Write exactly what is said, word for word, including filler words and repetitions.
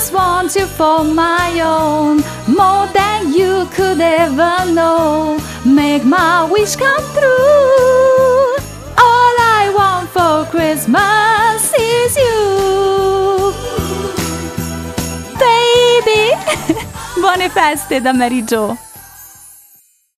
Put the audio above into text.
just want you for my own, more than you could ever know. Make my wish come true. All I want for Christmas is you, baby. Buone feste da Mary Jo.